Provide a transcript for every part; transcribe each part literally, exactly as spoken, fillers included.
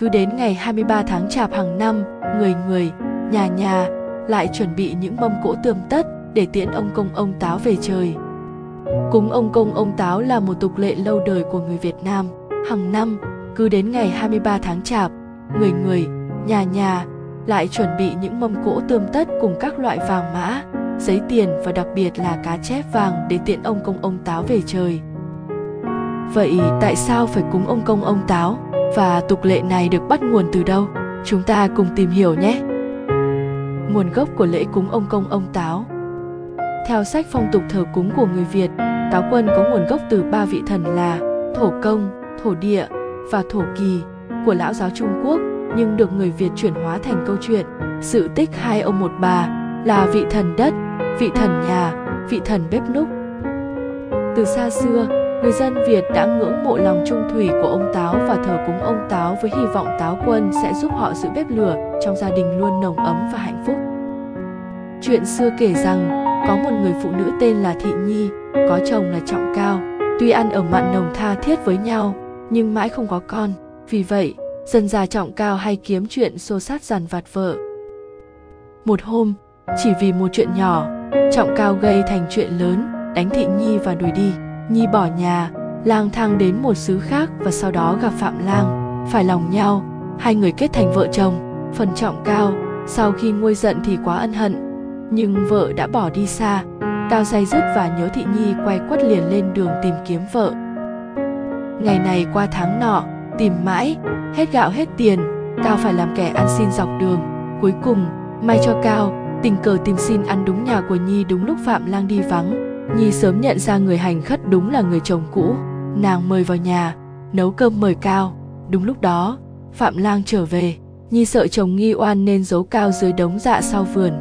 Cứ đến ngày hai mươi ba tháng Chạp hàng năm, người người, nhà nhà lại chuẩn bị những mâm cỗ tươm tất để tiễn ông Công ông Táo về trời. Cúng ông Công ông Táo là một tục lệ lâu đời của người Việt Nam. Hàng năm, cứ đến ngày hai mươi ba tháng Chạp, người người, nhà nhà lại chuẩn bị những mâm cỗ tươm tất cùng các loại vàng mã, giấy tiền và đặc biệt là cá chép vàng để tiễn ông Công ông Táo về trời. Vậy tại sao phải cúng ông Công ông Táo? Và tục lệ này được bắt nguồn từ đâu? Chúng ta cùng tìm hiểu nhé! Nguồn gốc của lễ cúng ông Công ông Táo. Theo sách phong tục thờ cúng của người Việt, Táo Quân có nguồn gốc từ ba vị thần là Thổ Công, Thổ Địa và Thổ Kỳ của Lão giáo Trung Quốc, nhưng được người Việt chuyển hóa thành câu chuyện, sự tích hai ông một bà là vị thần đất, vị thần nhà, vị thần bếp núc. Từ xa xưa, người dân Việt đã ngưỡng mộ lòng trung thủy của ông Táo và thờ cúng ông Táo với hy vọng Táo Quân sẽ giúp họ giữ bếp lửa trong gia đình luôn nồng ấm và hạnh phúc. Chuyện xưa kể rằng, có một người phụ nữ tên là Thị Nhi, có chồng là Trọng Cao, tuy ăn ở mặn nồng tha thiết với nhau, nhưng mãi không có con. Vì vậy, dần già Trọng Cao hay kiếm chuyện xô xát dằn vặt vợ. Một hôm, chỉ vì một chuyện nhỏ, Trọng Cao gây thành chuyện lớn, đánh Thị Nhi và đuổi đi. Nhi bỏ nhà, lang thang đến một xứ khác và sau đó gặp Phạm Lang, phải lòng nhau, hai người kết thành vợ chồng. Phần Trọng Cao, sau khi nguôi giận thì quá ân hận, nhưng vợ đã bỏ đi xa, Cao day dứt và nhớ Thị Nhi quay quất liền lên đường tìm kiếm vợ. Ngày này qua tháng nọ, tìm mãi, hết gạo hết tiền, Cao phải làm kẻ ăn xin dọc đường. Cuối cùng, may cho Cao, tình cờ tìm xin ăn đúng nhà của Nhi đúng lúc Phạm Lang đi vắng. Nhi sớm nhận ra người hành khất đúng là người chồng cũ, nàng mời vào nhà, nấu cơm mời Cao. Đúng lúc đó, Phạm Lang trở về, Nhi sợ chồng nghi oan nên giấu Cao dưới đống dạ sau vườn.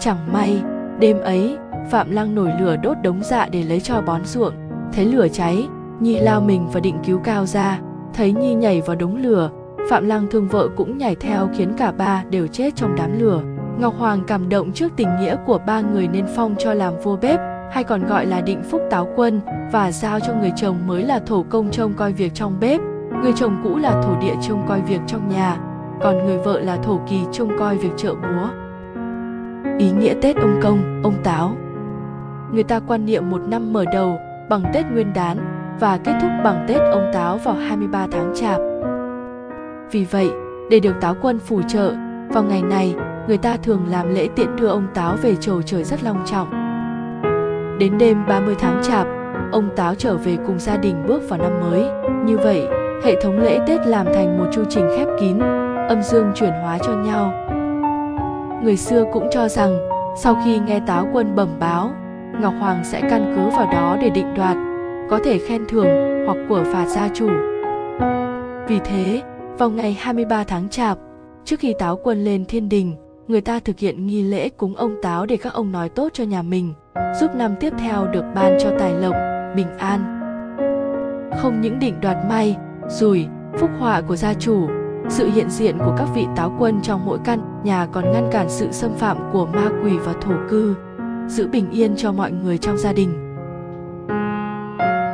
Chẳng may, đêm ấy, Phạm Lang nổi lửa đốt đống dạ để lấy cho bón ruộng, thấy lửa cháy, Nhi lao mình và định cứu Cao ra, thấy Nhi nhảy vào đống lửa, Phạm Lang thương vợ cũng nhảy theo khiến cả ba đều chết trong đám lửa. Ngọc Hoàng cảm động trước tình nghĩa của ba người nên phong cho làm vua bếp, hay còn gọi là định phúc Táo Quân, và giao cho người chồng mới là Thổ Công trông coi việc trong bếp, người chồng cũ là Thổ Địa trông coi việc trong nhà, còn người vợ là Thổ Kỳ trông coi việc chợ búa. Ý nghĩa Tết ông Công, ông Táo. Người ta quan niệm một năm mở đầu bằng Tết Nguyên Đán và kết thúc bằng Tết ông Táo vào hai mươi ba tháng Chạp. Vì vậy, để được Táo Quân phù trợ, vào ngày này, người ta thường làm lễ tiễn đưa ông Táo về chầu trời rất long trọng. Đến đêm ba mươi tháng Chạp, ông Táo trở về cùng gia đình bước vào năm mới. Như vậy, hệ thống lễ Tết làm thành một chu trình khép kín, âm dương chuyển hóa cho nhau. Người xưa cũng cho rằng, sau khi nghe Táo Quân bẩm báo, Ngọc Hoàng sẽ căn cứ vào đó để định đoạt, có thể khen thưởng hoặc của phạt gia chủ. Vì thế, vào ngày hai mươi ba tháng Chạp, trước khi Táo Quân lên thiên đình, người ta thực hiện nghi lễ cúng ông Táo để các ông nói tốt cho nhà mình, giúp năm tiếp theo được ban cho tài lộc, bình an. Không những định đoạt may, rủi, phúc họa của gia chủ, sự hiện diện của các vị Táo Quân trong mỗi căn nhà còn ngăn cản sự xâm phạm của ma quỷ và thổ cư, giữ bình yên cho mọi người trong gia đình.